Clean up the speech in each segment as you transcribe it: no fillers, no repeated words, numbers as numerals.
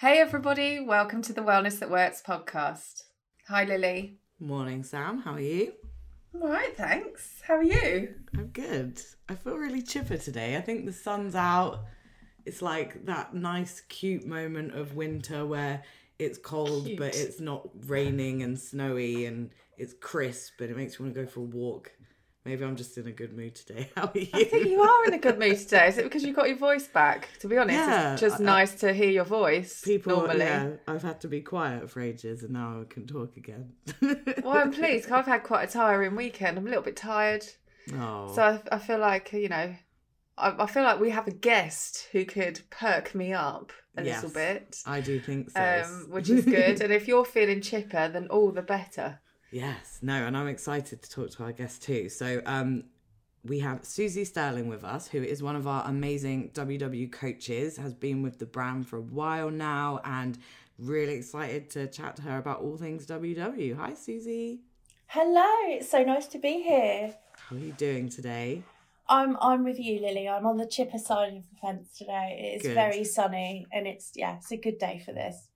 Hey everybody, welcome to the Wellness That Works podcast. Hi Lily. Morning Sam, how are you? I'm all right, thanks. How are you? I'm good. I feel really chipper today. I think the sun's out. It's like that nice cute moment of winter where it's cold but it's not raining and snowy and it's crisp and it makes you want to go for a walk. Maybe I'm just in a good mood today. How are you? I think you are in a good mood today. Is it because you got your voice back? To be honest, yeah, it's just nice to hear your voice normally. Yeah, I've had to be quiet for ages and now I can talk again. Well, I'm pleased because I've had quite a tiring weekend. I'm a little bit tired. Oh. So I feel like, you know, I feel like we have a guest who could perk me up a little bit. I do think so. Which is good. And if you're feeling chipper, then all the better. Yes, no, and I'm excited to talk to our guest too. So we have Susie Sterling with us, who is one of our amazing WW coaches, has been with the brand for a while now, and really excited to chat to her about all things WW. Hi, Susie. Hello, it's so nice to be here. How are you doing today? I'm with you, Lily. I'm on the chipper side of the fence today. It's very sunny, and it's a good day for this.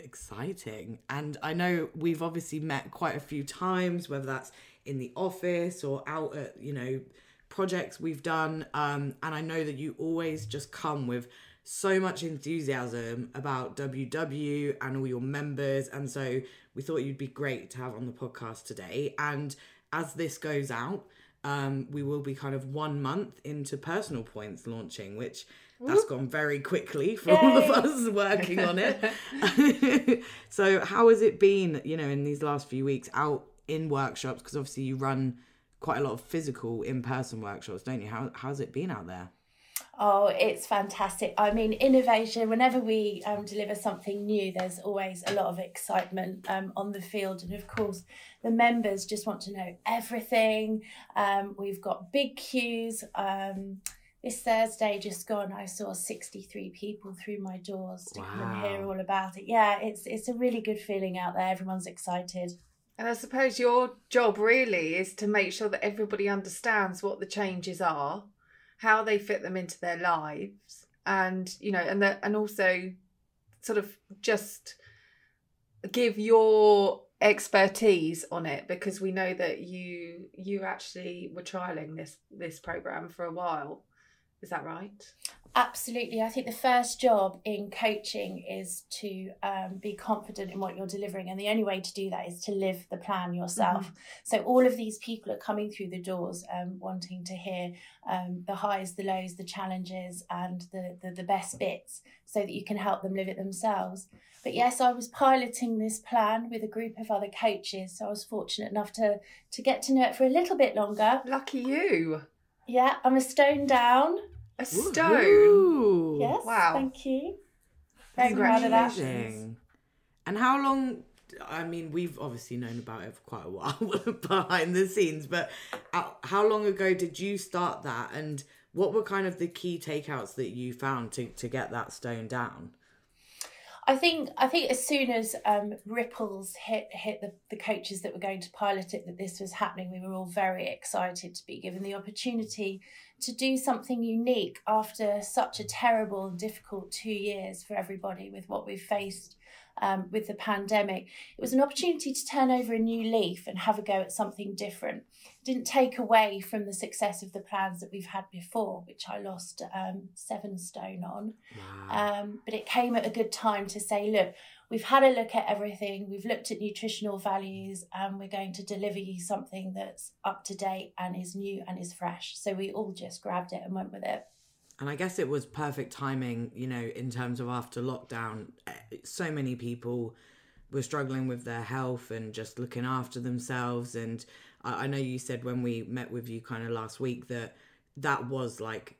Exciting. And I know we've obviously met quite a few times, whether that's in the office or out at, you know, projects we've done. And I know that you always just come with so much enthusiasm about WW and all your members. And so we thought you'd be great to have on the podcast today. And as this goes out, we will be kind of 1 month into Personal Points launching, which that's gone very quickly for all of us working on it. So how has it been, you know, in these last few weeks out in workshops? Because obviously you run quite a lot of physical in-person workshops, don't you? How's it been out there? Oh, it's fantastic. I mean, innovation, whenever we deliver something new, there's always a lot of excitement on the field. And of course, the members just want to know everything. We've got big queues. This Thursday just gone, I saw 63 people through my doors to come and hear all about it. Yeah, it's a really good feeling out there. Everyone's excited. And I suppose your job really is to make sure that everybody understands what the changes are, how they fit them into their lives, and, you know, and also sort of just give your expertise on it, because we know that you actually were trialing this program for a while. Is that right? Absolutely. I think the first job in coaching is to be confident in what you're delivering. And the only way to do that is to live the plan yourself. Mm-hmm. So all of these people are coming through the doors wanting to hear the highs, the lows, the challenges and the best bits so that you can help them live it themselves. But yes, I was piloting this plan with a group of other coaches. So I was fortunate enough to get to know it for a little bit longer. Lucky you. Yeah, I'm a stone down. A stone? Ooh. Yes, wow. Thank you. Very proud of that. And how long, I mean, we've obviously known about it for quite a while behind the scenes, but how long ago did you start that? And what were kind of the key takeouts that you found to get that stone down? I think as soon as ripples hit the coaches that were going to pilot it, that this was happening, we were all very excited to be given the opportunity to do something unique after such a terrible and difficult 2 years for everybody with what we've faced with the pandemic. It was an opportunity to turn over a new leaf and have a go at something different. It didn't take away from the success of the plans that we've had before, which I lost 7 stone on. Wow. But it came at a good time to say, look, we've had a look at everything. We've looked at nutritional values and we're going to deliver you something that's up to date and is new and is fresh. So we all just grabbed it and went with it. And I guess it was perfect timing, you know, in terms of after lockdown, so many people were struggling with their health and just looking after themselves. And I know you said when we met with you kind of last week that was like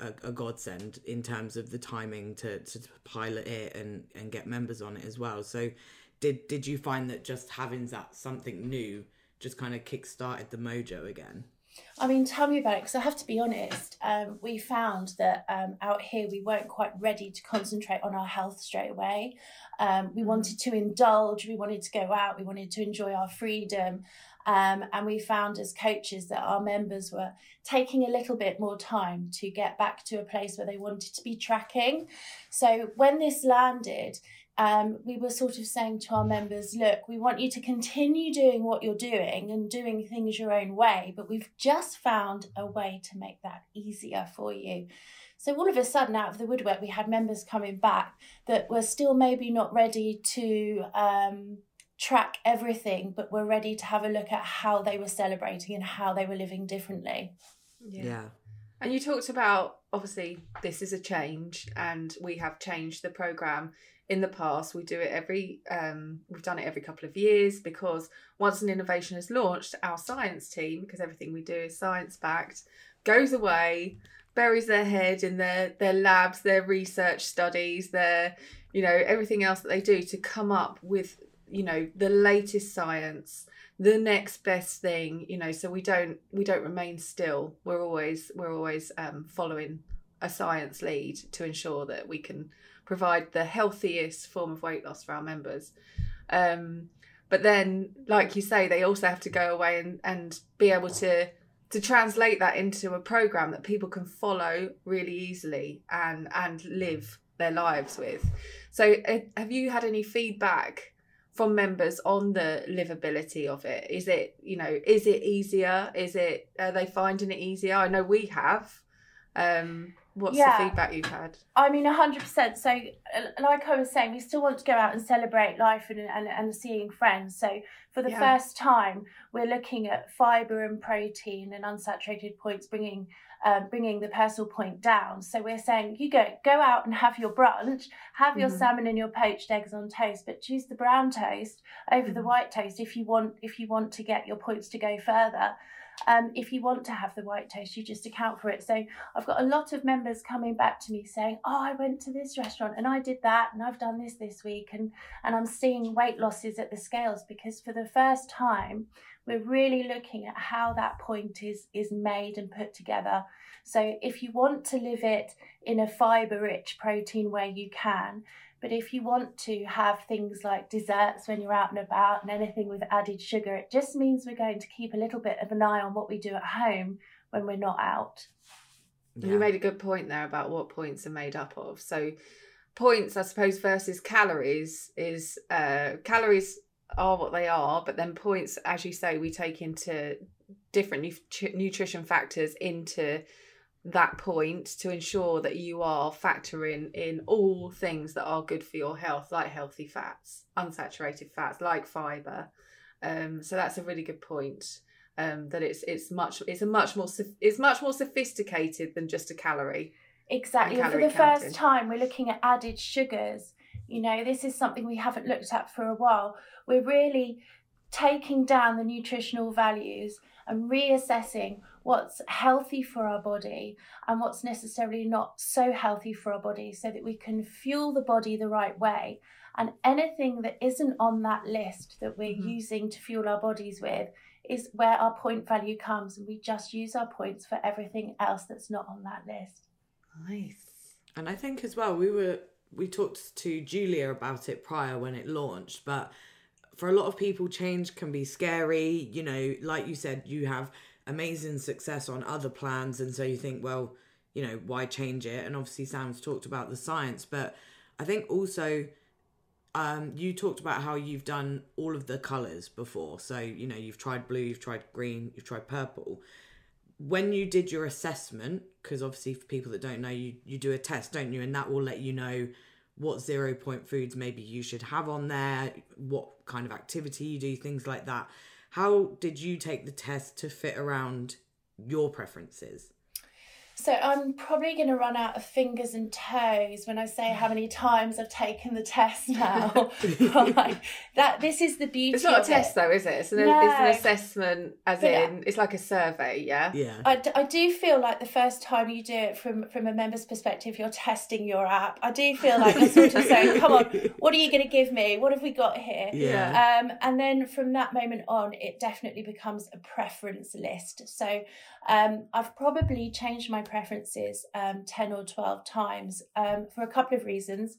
a godsend in terms of the timing to pilot it and get members on it as well. So did you find that just having that something new just kind of kick-started the mojo again? I mean, tell me about it, because I have to be honest, we found that out here we weren't quite ready to concentrate on our health straight away. We wanted to indulge, we wanted to go out, we wanted to enjoy our freedom. And we found as coaches that our members were taking a little bit more time to get back to a place where they wanted to be tracking. So when this landed, we were sort of saying to our members, look, we want you to continue doing what you're doing and doing things your own way, but we've just found a way to make that easier for you. So all of a sudden, out of the woodwork, we had members coming back that were still maybe not ready to track everything, but were ready to have a look at how they were celebrating and how they were living differently. Yeah. And you talked about, obviously, this is a change and we have changed the programme. In the past, we do it we've done it every couple of years, because once an innovation is launched, our science team, because everything we do is science-backed, goes away, buries their head in their labs, their research studies, their, you know, everything else that they do to come up with, you know, the latest science, the next best thing, you know, so we don't remain still. We're always following a science lead to ensure that we can provide the healthiest form of weight loss for our members. But then, like you say, they also have to go away and be able to translate that into a program that people can follow really easily and live their lives with. So have you had any feedback from members on the livability of it? Is it, you know, is it easier? Are they finding it easier? I know we have. What's the feedback you've had? I mean, 100%. So like I was saying, we still want to go out and celebrate life and seeing friends. So for the first time, we're looking at fibre and protein and unsaturated points, bringing the personal point down. So we're saying, you go out and have your brunch, have your salmon and your poached eggs on toast, but choose the brown toast over the white toast if you want to get your points to go further. If you want to have the white toast, you just account for it. So I've got a lot of members coming back to me saying, oh, I went to this restaurant and I did that and I've done this week. And I'm seeing weight losses at the scales, because for the first time, we're really looking at how that point is made and put together. So if you want to live it in a fibre-rich protein way, you can. But if you want to have things like desserts when you're out and about and anything with added sugar, it just means we're going to keep a little bit of an eye on what we do at home when we're not out. Yeah. You made a good point there about what points are made up of. So points, I suppose, versus calories is calories are what they are. But then points, as you say, we take into different nutrition factors into that point to ensure that you are factoring in all things that are good for your health, like healthy fats, unsaturated fats, like fibre. So that's a really good point. That it's much more sophisticated than just a calorie. Exactly. For the first time, we're looking at added sugars. You know, this is something we haven't looked at for a while. We're really taking down the nutritional values and reassessing what's healthy for our body and what's necessarily not so healthy for our body, so that we can fuel the body the right way. And anything that isn't on that list that we're using to fuel our bodies with is where our point value comes, and we just use our points for everything else that's not on that list. Nice. And I think as well, we talked to Julia about it prior when it launched, but for a lot of people, change can be scary. You know, like you said, you have amazing success on other plans, and so you think, well, you know, why change it? And obviously Sam's talked about the science, but I think also you talked about how you've done all of the colours before. So, you know, you've tried blue, you've tried green, you've tried purple. When you did your assessment, because obviously for people that don't know, you do a test, don't you? And that will let you know what 0 point foods maybe you should have on there, what kind of activity you do, things like that. How did you take the test to fit around your preferences? So I'm probably going to run out of fingers and toes when I say how many times I've taken the test now. This is the beauty. It's not a test though, is it? It's an assessment, it's like a survey, yeah? Yeah. I do feel like the first time you do it from a member's perspective, you're testing your app. I do feel like you're sort of saying, come on, what are you going to give me? What have we got here? Yeah. And then from that moment on, it definitely becomes a preference list. So I've probably changed my preferences 10 or 12 times for a couple of reasons.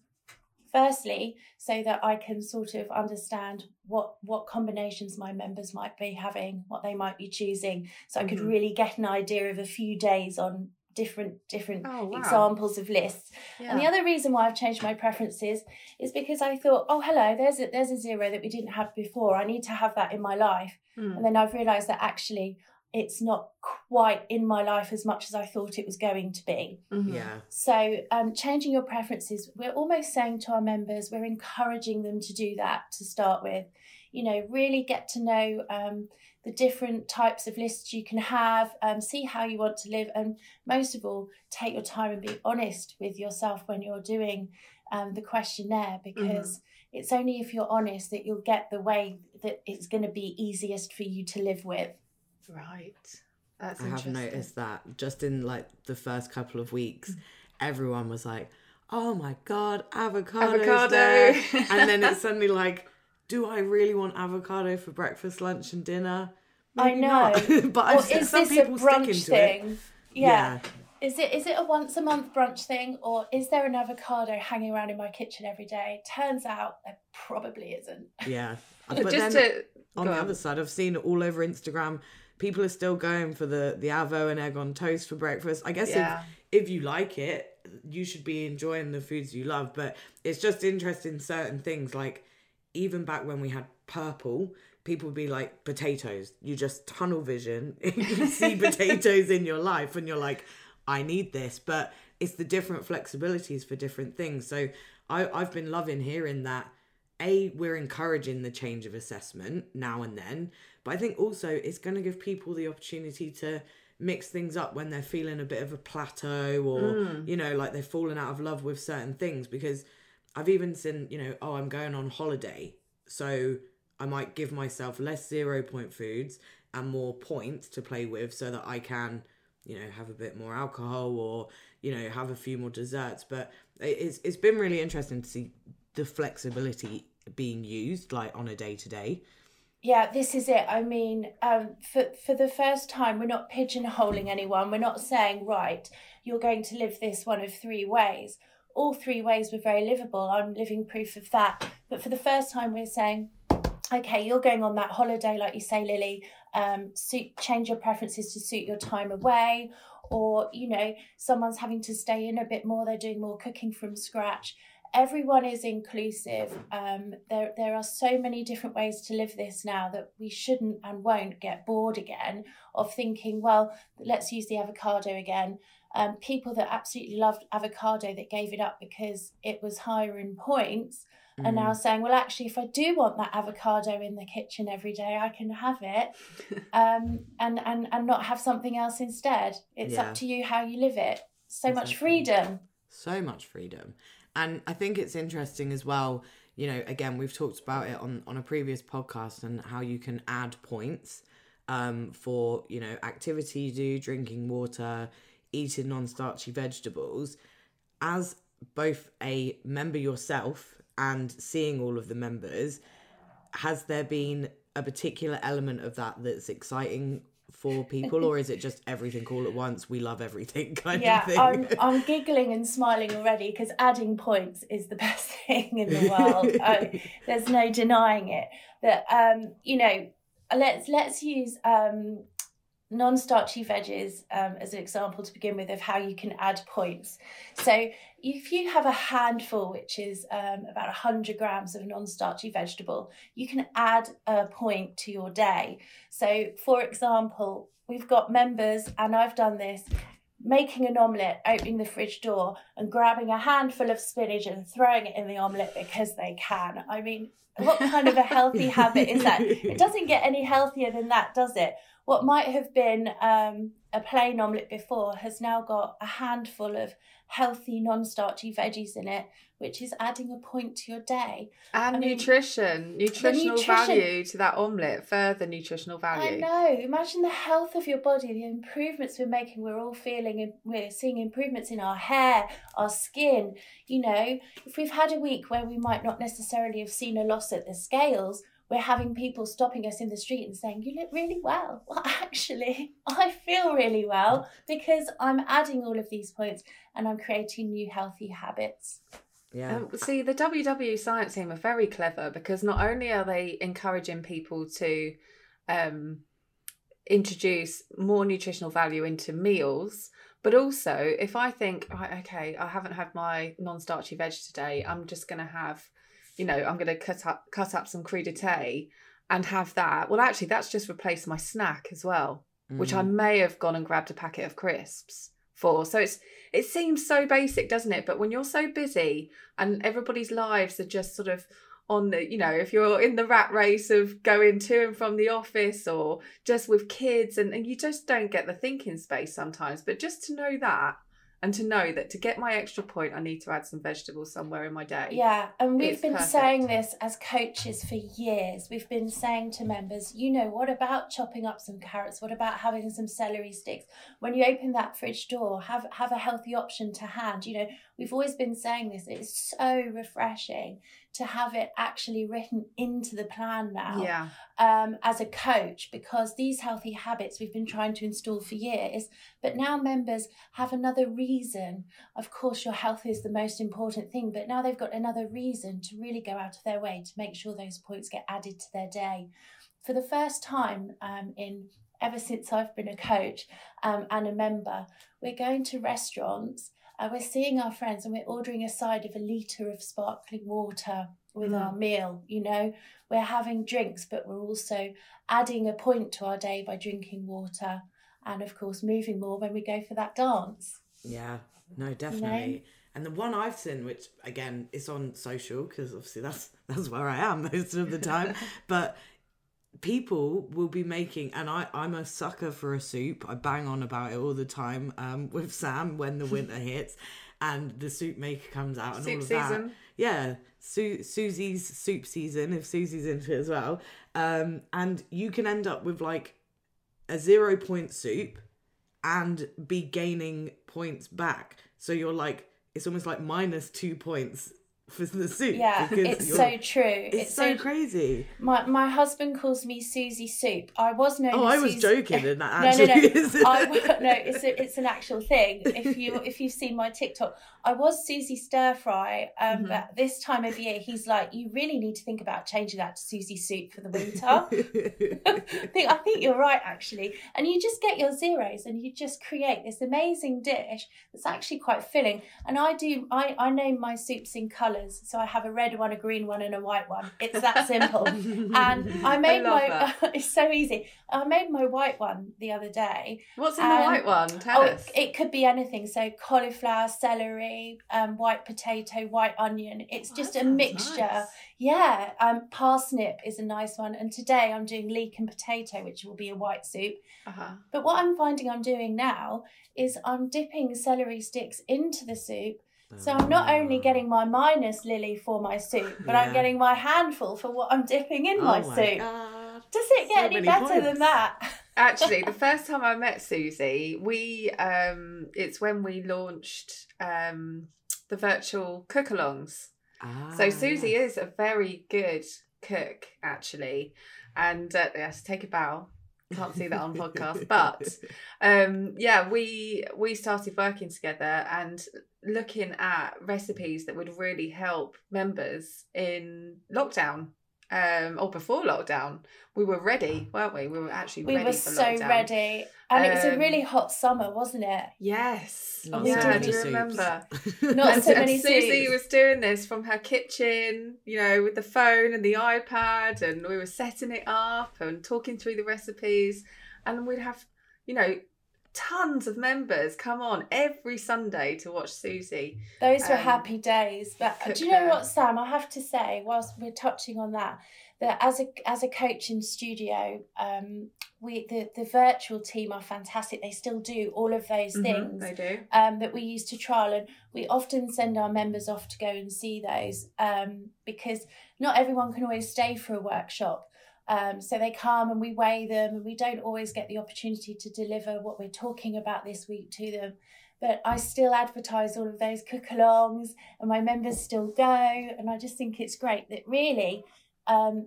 Firstly, so that I can sort of understand what combinations my members might be having, what they might be choosing. So I could really get an idea of a few days on different examples of lists. Yeah. And the other reason why I've changed my preferences is because I thought, oh, hello, there's a zero that we didn't have before. I need to have that in my life. Mm. And then I've realised that actually it's not quite in my life as much as I thought it was going to be. Mm-hmm. Yeah. So changing your preferences, we're almost saying to our members, we're encouraging them to do that to start with. You know, really get to know the different types of lists you can have, see how you want to live, and most of all, take your time and be honest with yourself when you're doing the questionnaire, because it's only if you're honest that you'll get the way that it's going to be easiest for you to live with. Right. That's interesting. I have noticed that just in like the first couple of weeks, everyone was like, oh my God, avocado. And then it's suddenly like, do I really want avocado for breakfast, lunch, and dinner? Maybe I know, but I've seen some people sticking to it. Yeah. Is it a once a month brunch thing, or is there an avocado hanging around in my kitchen every day? Turns out there probably isn't. Yeah, but just then on the other side, I've seen it all over Instagram. People are still going for the avocado and egg on toast for breakfast. I guess if you like it, you should be enjoying the foods you love. But it's just interesting certain things like. Even back when we had purple, people would be like, potatoes. You just tunnel vision. You see potatoes in your life and you're like, I need this. But it's the different flexibilities for different things. So I've been loving hearing that, A, we're encouraging the change of assessment now and then. But I think also it's going to give people the opportunity to mix things up when they're feeling a bit of a plateau or, you know, like they've fallen out of love with certain things. Because I've even seen, you know, oh, I'm going on holiday, so I might give myself less 0 point foods and more points to play with so that I can, you know, have a bit more alcohol or, you know, have a few more desserts. But it's been really interesting to see the flexibility being used, like, on a day-to-day. Yeah, this is it. I mean, for the first time, we're not pigeonholing anyone. We're not saying, right, you're going to live this one of three ways. All three ways were very livable. I'm living proof of that. But for the first time, we're saying, okay, you're going on that holiday, like you say, Lily, change your preferences to suit your time away, or, you know, someone's having to stay in a bit more, they're doing more cooking from scratch. Everyone is inclusive. There are so many different ways to live this now that we shouldn't and won't get bored again of thinking, well, let's use the avocado again. People that absolutely loved avocado that gave it up because it was higher in points are now saying, well, actually, if I do want that avocado in the kitchen every day, I can have it and not have something else instead. It's up to you how you live it. So exactly. Much freedom. So much freedom. And I think it's interesting as well, you know, again, we've talked about it on a previous podcast and how you can add points for, you know, activity you do, drinking water, eating non-starchy vegetables. As both a member yourself and seeing all of the members, has there been a particular element of that that's exciting for people, or is it just everything all at once, we love everything kind of thing? I'm giggling and smiling already because adding points is the best thing in the world. There's no denying it. But you know, let's use non-starchy veggies as an example to begin with of how you can add points. So if you have a handful, which is about 100 grams of non-starchy vegetable, you can add a point to your day. So for example, we've got members, and I've done this, making an omelette, opening the fridge door and grabbing a handful of spinach and throwing it in the omelette because they can. I mean, what kind of a healthy habit is that? It doesn't get any healthier than that, does it? What might have been a plain omelette before has now got a handful of healthy, non-starchy veggies in it, which is adding a point to your day. And nutritional value to that omelette, further nutritional value. I know. Imagine the health of your body, the improvements we're making. We're all feeling, we're seeing improvements in our hair, our skin. You know, if we've had a week where we might not necessarily have seen a loss at the scales, we're having people stopping us in the street and saying, you look really well. Well, actually, I feel really well because I'm adding all of these points and I'm creating new healthy habits. Yeah. See, the WW Science team are very clever because not only are they encouraging people to introduce more nutritional value into meals, but also if I think, right, okay, I haven't had my non-starchy veg today, I'm just going to have, you know, I'm going to cut up some crudité and have that. Well, actually, that's just replaced my snack as well, which I may have gone and grabbed a packet of crisps for. So it seems so basic, doesn't it? But when you're so busy and everybody's lives are just sort of on the, you know, if you're in the rat race of going to and from the office or just with kids and you just don't get the thinking space sometimes. But just to know that and to know that to get my extra point, I need to add some vegetables somewhere in my day. Yeah, and we've been saying this as coaches for years. We've been saying to members, you know, what about chopping up some carrots? What about having some celery sticks? When you open that fridge door, have a healthy option to hand. You know, we've always been saying this. It's so refreshing to have it actually written into the plan now, as a coach, because these healthy habits we've been trying to install for years, but now members have another reason. Of course, your health is the most important thing, but now they've got another reason to really go out of their way to make sure those points get added to their day. For the first time ever since I've been a coach and a member, we're going to restaurants. We're seeing our friends and we're ordering a side of a litre of sparkling water with our meal. You know, we're having drinks, but we're also adding a point to our day by drinking water and, of course, moving more when we go for that dance. Yeah, no, definitely. You know? And the one I've seen, which, again, is on social, because obviously that's where I am most of the time, but people will be making, and I'm a sucker for a soup. I bang on about it all the time with Sam when the winter hits and the soup maker comes out and soup all of season. That. Yeah, Susie's soup season, if Susie's into it as well. And you can end up with like a 0 point soup and be gaining points back. So you're like, it's almost like minus 2 points for the soup. Yeah, it's so true. It's so crazy. My husband calls me Susie Soup. I was known. Oh, I was joking. In that actually no. It's an actual thing. If you've seen my TikTok, I was Susie Stir Fry. But this time of year, he's like, you really need to think about changing that to Susie Soup for the winter. I think you're right, actually. And you just get your zeros, and you just create this amazing dish that's actually quite filling. And I name my soups in colour. So I have a red one, a green one, and a white one. It's that simple. And it's so easy. I made my white one the other day. What's in the white one? Tell us. It could be anything. So cauliflower, celery, white potato, white onion. It's just a mixture. Nice. Yeah. Parsnip is a nice one. And today I'm doing leek and potato, which will be a white soup. Uh-huh. But what I'm finding I'm doing now is I'm dipping celery sticks into the soup. So I'm not only getting my minus Lily for my soup, but I'm getting my handful for what I'm dipping in my soup. God. Does it get any better than that? Actually, the first time I met Susie, we it's when we launched the virtual cook-alongs. Ah, so Susie is a very good cook, actually. And yes, take a bow. Can't see that on podcast, but we started working together and looking at recipes that would really help members in lockdown or before lockdown. We were ready, weren't we? We were actually ready for lockdown. We were so ready. And it was a really hot summer, wasn't it? Yes. I do remember. Susie was doing this from her kitchen, you know, with the phone and the iPad, and we were setting it up and talking through the recipes. And we'd have, you know, tons of members come on every Sunday to watch Susie. Those were happy days. But do you know what, Sam? I have to say, whilst we're touching on that as a coach in studio, the virtual team are fantastic. They still do all of those things they do. That we use to trial, and we often send our members off to go and see those because not everyone can always stay for a workshop. So they come and we weigh them, and we don't always get the opportunity to deliver what we're talking about this week to them. But I still advertise all of those cook-alongs, and my members still go. And I just think it's great that really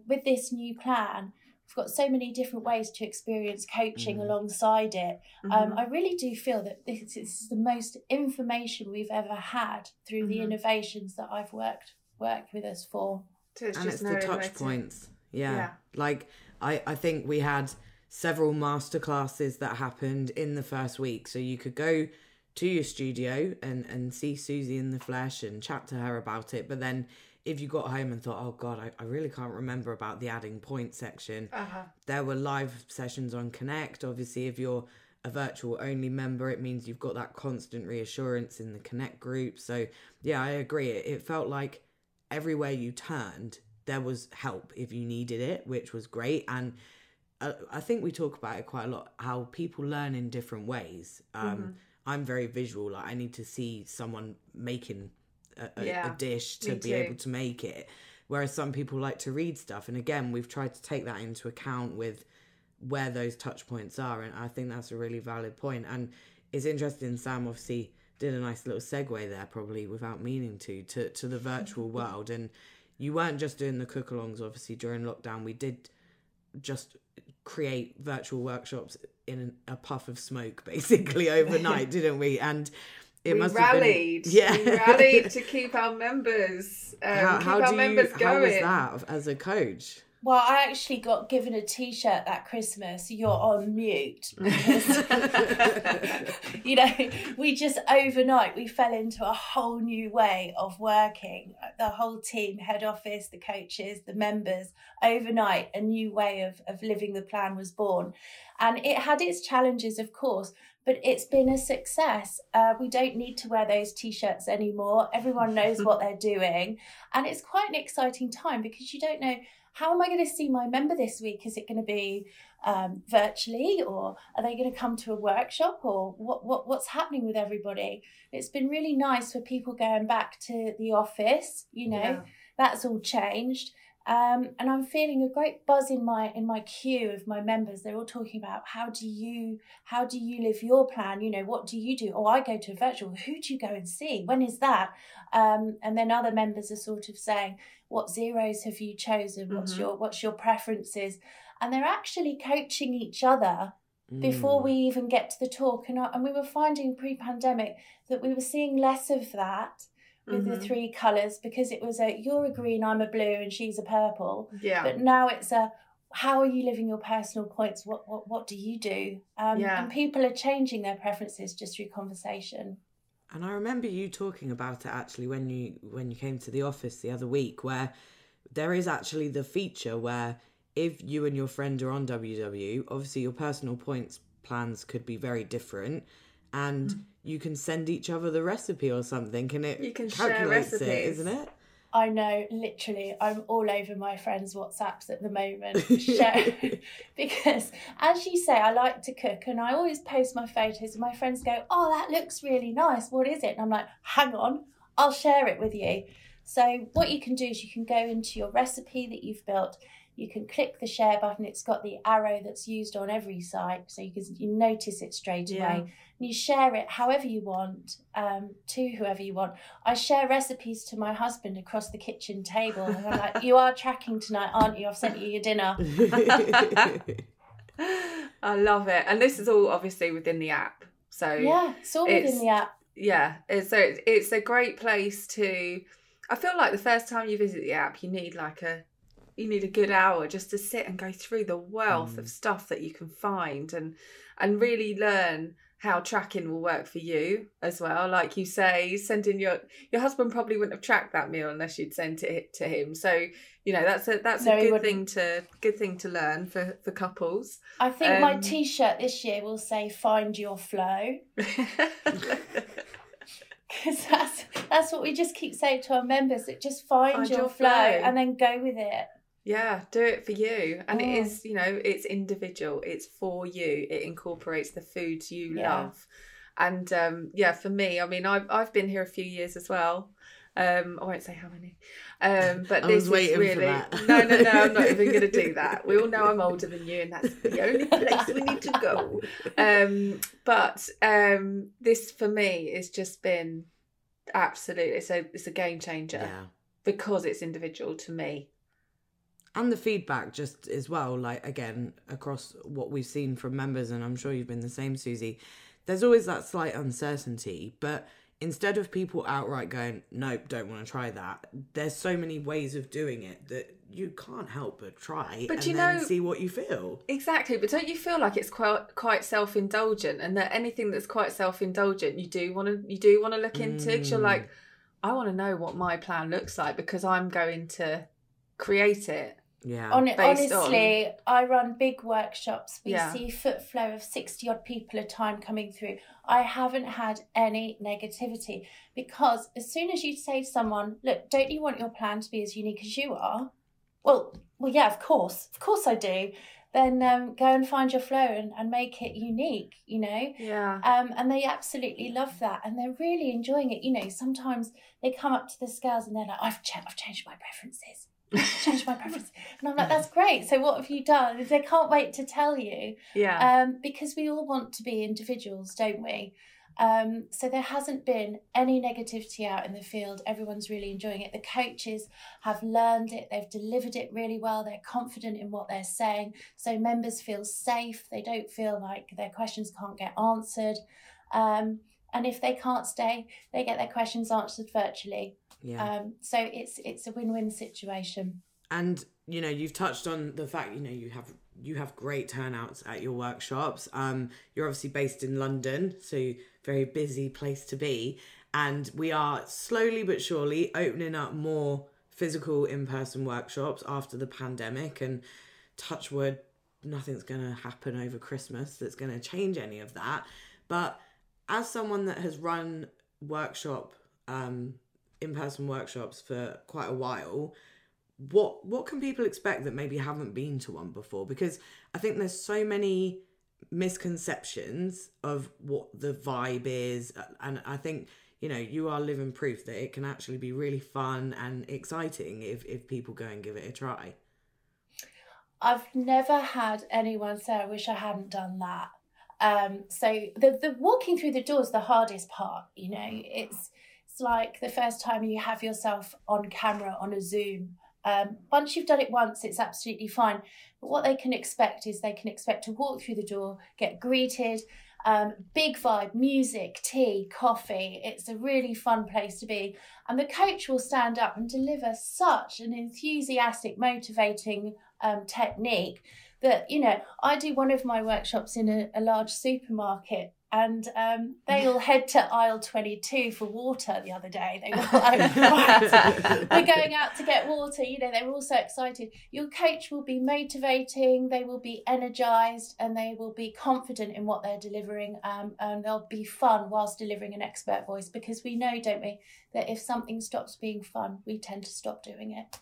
with this new plan, we've got so many different ways to experience coaching alongside it. I really do feel that this is the most information we've ever had through the innovations that I've worked with us for. So it's and it's the touch points. Yeah. Like I think we had several masterclasses that happened in the first week. So you could go to your studio and see Susie in the flesh and chat to her about it. But then if you got home and thought, oh God, I really can't remember about the adding point section. There were live sessions on Connect. Obviously, if you're a virtual only member, it means you've got that constant reassurance in the Connect group. So yeah, I agree. It felt like everywhere you turned, there was help if you needed it, which was great. And I think we talk about it quite a lot, how people learn in different ways. I'm very visual. Like I need to see someone making a dish to be able to make it. Whereas some people like to read stuff. And again, we've tried to take that into account with where those touch points are. And I think that's a really valid point. And it's interesting, Sam obviously did a nice little segue there, probably without meaning to the virtual world. And you weren't just doing the cook-alongs, obviously, during lockdown. We did just create virtual workshops in a puff of smoke, basically, overnight, didn't we? And it must have been... Yeah. We rallied to keep our members going. How was that as a coach? Well, I actually got given a T-shirt that Christmas, "You're on mute." Because, you know, we just overnight, we fell into a whole new way of working. The whole team, head office, the coaches, the members, overnight, a new way of living the plan was born. And it had its challenges, of course, but it's been a success. We don't need to wear those T-shirts anymore. Everyone knows what they're doing. And it's quite an exciting time because you don't know, how am I going to see my member this week? Is it going to be virtually, or are they going to come to a workshop, or what's happening with everybody? It's been really nice for people going back to the office, you know, that's all changed. And I'm feeling a great buzz in my queue of my members. They're all talking about how do you live your plan? You know, what do you do? Oh, I go to a virtual. Who do you go and see? When is that? And then other members are sort of saying, what zeros have you chosen? What's your preferences? And they're actually coaching each other before we even get to the talk. And we were finding pre-pandemic that we were seeing less of that with the three colours, because it was you're a green, I'm a blue, and she's a purple. Yeah. But now it's how are you living your personal points? What do you do? And people are changing their preferences just through conversation. And I remember you talking about it actually when you came to the office the other week, where there is actually the feature where if you and your friend are on WW, obviously your personal points plans could be very different, and you can send each other the recipe or something, and it calculates it, isn't it? I know, literally, I'm all over my friends' WhatsApps at the moment. Because, as you say, I like to cook, and I always post my photos, and my friends go, oh, that looks really nice, what is it? And I'm like, hang on, I'll share it with you. So what you can do is you can go into your recipe that you've built, you can click the share button. It's got the arrow that's used on every site, so you notice it straight away. And you share it however you want, to whoever you want. I share recipes to my husband across the kitchen table. And I'm like, you are tracking tonight, aren't you? I've sent you your dinner. I love it. And this is all obviously within the app. So yeah, it's all within the app. Yeah. So it's a great place to... I feel like the first time you visit the app, you need a good hour just to sit and go through the wealth of stuff that you can find and really learn how tracking will work for you as well. Like you say, sending your husband probably wouldn't have tracked that meal unless you'd sent it to him. So, you know, that's a good thing to learn for couples. I think my T-shirt this year will say, "Find your flow." Because that's what we just keep saying to our members, that just find your flow and then go with it. Yeah, do it for you. And it is, you know, it's individual. It's for you. It incorporates the foods you love. And for me, I mean, I've been here a few years as well. I won't say how many. But this is really... for that. No, I'm not even going to do that. We all know I'm older than you, and that's the only place we need to go. But this for me has just been absolutely... It's a game changer because it's individual to me. And the feedback just as well, like, again, across what we've seen from members, and I'm sure you've been the same, Susie, there's always that slight uncertainty. But instead of people outright going, nope, don't want to try that, there's so many ways of doing it that you can't help but try, but then see what you feel. Exactly. But don't you feel like it's quite self-indulgent, and that anything that's quite self-indulgent, you do want to look into, because you're like, I want to know what my plan looks like, because I'm going to create it. Yeah. Honestly, I run big workshops. We see foot flow of 60 odd people a time coming through. I haven't had any negativity, because as soon as you say to someone, look, don't you want your plan to be as unique as you are? Well, yeah, of course I do. Then go and find your flow and make it unique, you know? Yeah. And they absolutely love that. And they're really enjoying it. You know, sometimes they come up to the scales and they're like, I've changed my preferences. And I'm like, that's great. So what have you done? They can't wait to tell you. Yeah. Because we all want to be individuals, don't we? So there hasn't been any negativity out in the field. Everyone's really enjoying it. The coaches have learned it. They've delivered it really well. They're confident in what they're saying. So members feel safe. They don't feel like their questions can't get answered. And if they can't stay, they get their questions answered virtually. Yeah. So it's a win-win situation. And, you know, you've touched on the fact, you know, you have great turnouts at your workshops. You're obviously based in London, so very busy place to be. And we are slowly but surely opening up more physical in-person workshops after the pandemic. And touch wood, nothing's going to happen over Christmas that's going to change any of that. But as someone that has run in-person workshops for quite a while, what can people expect that maybe haven't been to one before? Because I think there's so many misconceptions of what the vibe is, and I think, you know, you are living proof that it can actually be really fun and exciting if people go and give it a try. I've never had anyone say, I wish I hadn't done that. So the walking through the door is the hardest part, you know. It's like the first time you have yourself on camera on a Zoom. Once you've done it once, it's absolutely fine. But what they can expect is they can expect to walk through the door, get greeted, big vibe, music, tea, coffee. It's a really fun place to be. And the coach will stand up and deliver such an enthusiastic, motivating technique that, you know, I do one of my workshops in a large supermarket. And they all head to aisle 22 for water the other day. They were like, right, we're going out to get water. You know, they were all so excited. Your coach will be motivating. They will be energised, and they will be confident in what they're delivering. And they'll be fun whilst delivering an expert voice, because we know, don't we, that if something stops being fun, we tend to stop doing it.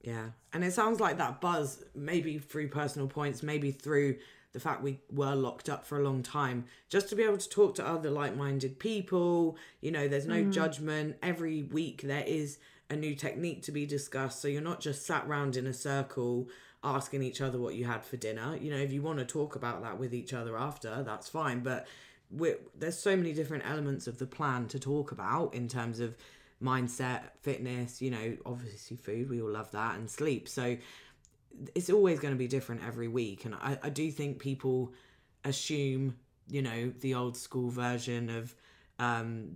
Yeah. And it sounds like that buzz, maybe through Personal Points, maybe through the fact we were locked up for a long time, just to be able to talk to other like-minded people. You know, there's no judgment. Every week there is a new technique to be discussed. So you're not just sat round in a circle asking each other what you had for dinner. You know, if you want to talk about that with each other after, that's fine. But there's so many different elements of the plan to talk about in terms of mindset, fitness, you know, obviously food, we all love that, and sleep. So it's always going to be different every week. And I do think people assume, you know, the old school version of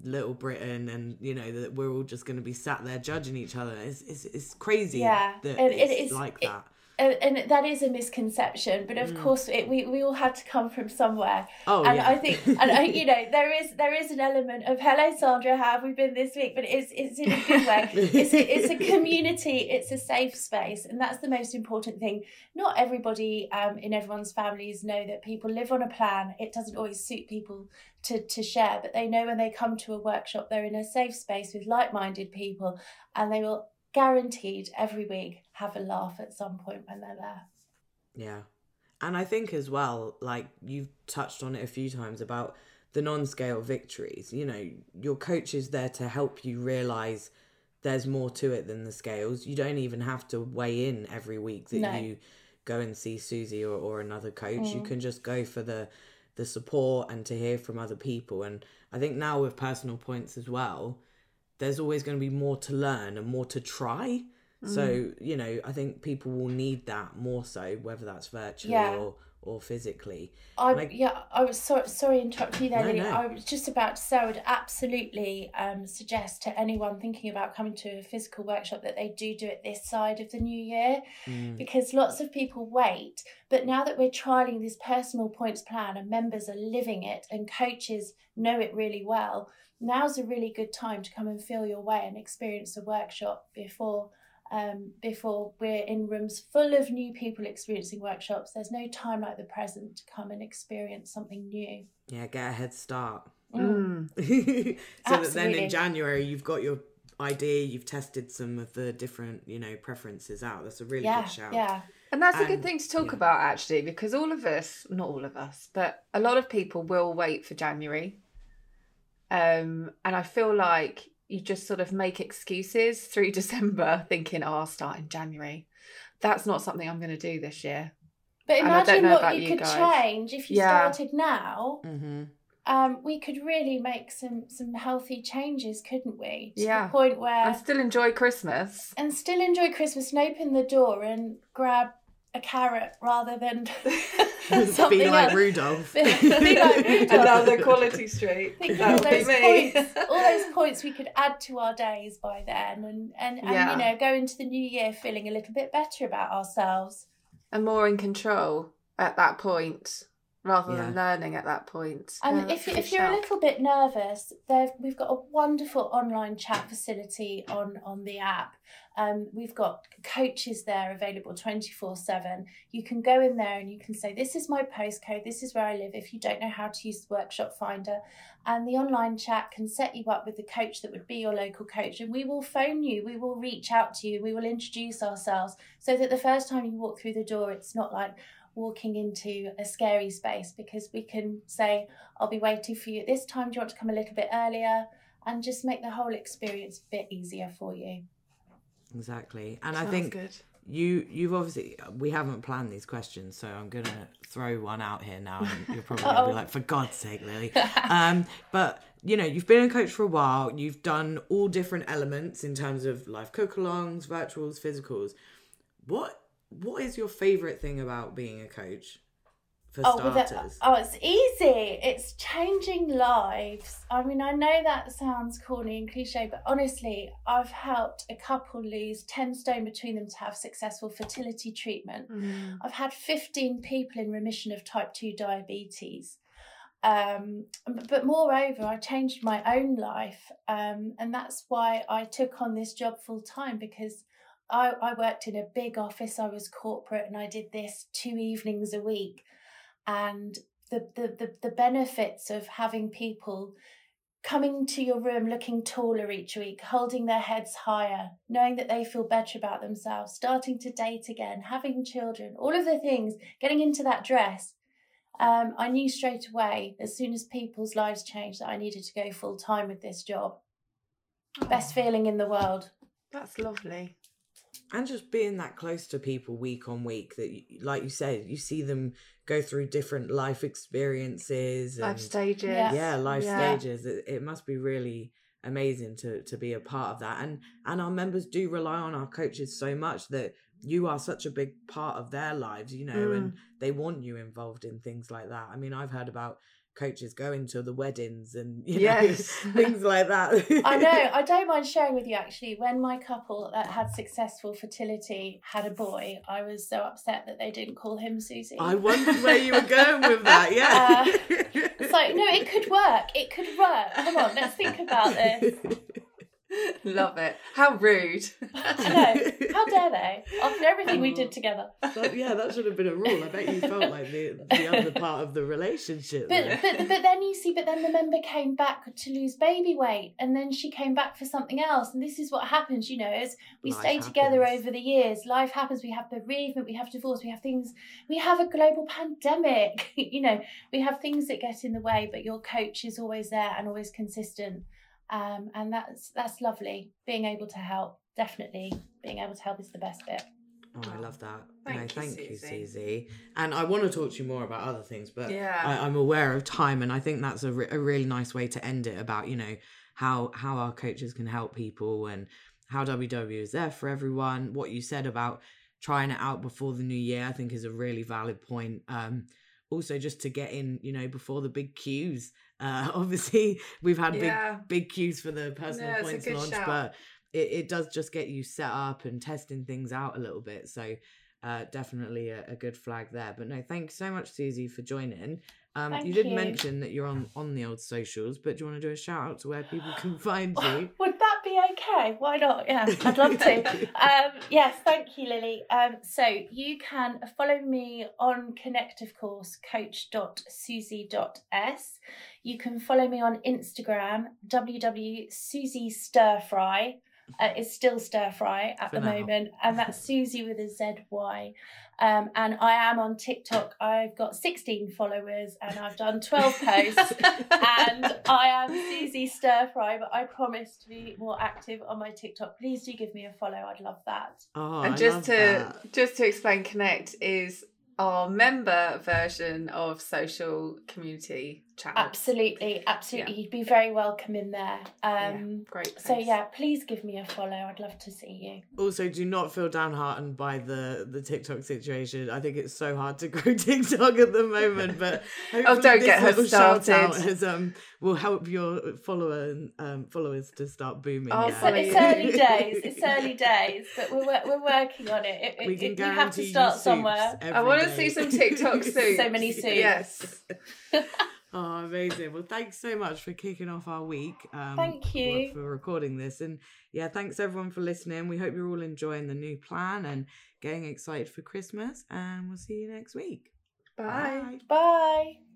Little Britain, and, you know, that we're all just going to be sat there judging each other. It's crazy that it's like that. And that is a misconception, but of course we all had to come from somewhere. Oh, and yeah. I think, and you know, there is an element of, hello Sandra, how have we been this week? But it's in a good way. It's a community, it's a safe space, and that's the most important thing. Not everybody in everyone's families know that people live on a plan. It doesn't always suit people to share, but they know when they come to a workshop, they're in a safe space with like-minded people, and they will guaranteed every week have a laugh at some point when they're there. Yeah. And I think as well, like, you've touched on it a few times about the non-scale victories. You know, your coach is there to help you realize there's more to it than the scales. You don't even have to weigh in every week that you go and see Susie or another coach. You can just go for the support and to hear from other people. And I think now with Personal Points as well, there's always going to be more to learn and more to try. So, you know, I think people will need that more so, whether that's virtually or physically. I was sorry to interrupt you there, Lily. No. I was just about to say I would absolutely suggest to anyone thinking about coming to a physical workshop that they do it this side of the new year, because lots of people wait. But now that we're trialling this personal points plan and members are living it and coaches know it really well, now's a really good time to come and feel your way and experience a workshop before we're in rooms full of new people experiencing workshops. There's no time like the present to come and experience something new. Yeah, get a head start. So absolutely. That then in January you've got your idea, you've tested some of the different, you know, preferences out. That's a really good shout. Yeah. And that's a good thing to talk about actually, because all of us, not all of us, but a lot of people will wait for January. And I feel like you just sort of make excuses through December thinking, oh, I'll start in January. That's not something I'm going to do this year. But imagine what you could change if you started now. Mm-hmm. We could really make some healthy changes, couldn't we? To the point where... And still enjoy Christmas. And open the door and grab a carrot rather than something be like else. Rudolph. Be like Rudolph. Another quality street. Think that would be me. All those points we could add to our days by then, and you know, go into the new year feeling a little bit better about ourselves and more in control at that point, rather than learning at that point. And if you're a little bit nervous, we've got a wonderful online chat facility on the app. We've got coaches there available 24/7. You can go in there and you can say, this is my postcode, this is where I live, if you don't know how to use the workshop finder. And the online chat can set you up with the coach that would be your local coach. And we will phone you, we will reach out to you, we will introduce ourselves, so that the first time you walk through the door, it's not like walking into a scary space, because we can say, I'll be waiting for you at this time, do you want to come a little bit earlier, and just make the whole experience a bit easier for you. Exactly. And I think good. You've obviously, we haven't planned these questions, so I'm gonna throw one out here now, and you're probably gonna be like, for God's sake, Lily. But you know, you've been a coach for a while, you've done all different elements in terms of live cook-alongs, virtuals, physicals. What is your favourite thing about being a coach, for starters? It's easy. It's changing lives. I mean, I know that sounds corny and cliche, but honestly, I've helped a couple lose 10 stone between them to have successful fertility treatment. I've had 15 people in remission of type 2 diabetes. But moreover, I changed my own life. And that's why I took on this job full time, because I worked in a big office, I was corporate, and I did this 2 evenings a week. And the benefits of having people coming to your room looking taller each week, holding their heads higher, knowing that they feel better about themselves, starting to date again, having children, all of the things, getting into that dress. I knew straight away, as soon as people's lives changed, that I needed to go full time with this job. Best feeling in the world. That's lovely. And just being that close to people week on week, that, like you said, you see them go through different life experiences. Life stages. Stages. It must be really amazing to be a part of that. And our members do rely on our coaches so much that you are such a big part of their lives, you know, and they want you involved in things like that. I mean, I've heard about coaches going to the weddings and you know, things like that. I know. I don't mind sharing with you actually, when my couple that had successful fertility had a boy, I was so upset that they didn't call him Susie. I wondered where you were going with that. It's like, no, it could work. Come on, let's think about this. Love it. How rude. I know. How dare they? After everything we did together. That should have been a rule. I bet you felt like the other part of the relationship. But then you see, the member came back to lose baby weight, and then she came back for something else. And this is what happens, you know, as we stay together over the years, life happens. We have bereavement, we have divorce, we have things, we have a global pandemic, you know, we have things that get in the way, but your coach is always there and always consistent. And that's lovely. Being able to help, definitely being able to help is the best bit. Oh, I love that. Thank you, Susie. And I want to talk to you more about other things, but I'm aware of time, and I think that's a really nice way to end it, about, you know, how our coaches can help people, and how WW is there for everyone. What you said about trying it out before the new year, I think, is a really valid point. Also, just to get in, you know, before the big queues. Obviously, we've had big queues for the Personal Points launch, but it does just get you set up and testing things out a little bit. So definitely a good flag there. But no, thanks so much, Susie, for joining. You did mention that you're on the old socials, but do you want to do a shout out to where people can find you? Would that be okay? Why not? Yeah, I'd love to. Yes, thank you, Lily. So you can follow me on Connect, of course, coach.susie.s. You can follow me on Instagram, www.susiestirfry. It's still stir fry at the moment, and that's Susie with a ZY. And I am on TikTok. I've got 16 followers and I've done 12 posts, and I am Susie Stir Fry, but I promise to be more active on my TikTok. Please do give me a follow. I'd love that. Oh, and just to explain, Connect is our member version of social community chat. Absolutely. Yeah. You'd be very welcome in there. Great. Thanks. So yeah, please give me a follow. I'd love to see you. Also, do not feel downhearted by the TikTok situation. I think it's so hard to grow TikTok at the moment, but don't get her started. Shout out will help your followers to start booming. Oh, yeah. So it's early days. It's early days, but we're working on it. We have to start somewhere. I want to see some TikTok soups. So many soups. Yes. Oh, amazing. Well, thanks so much for kicking off our week. Thank you. For recording this. And yeah, thanks everyone for listening. We hope you're all enjoying the new plan and getting excited for Christmas. And we'll see you next week. Bye. Bye.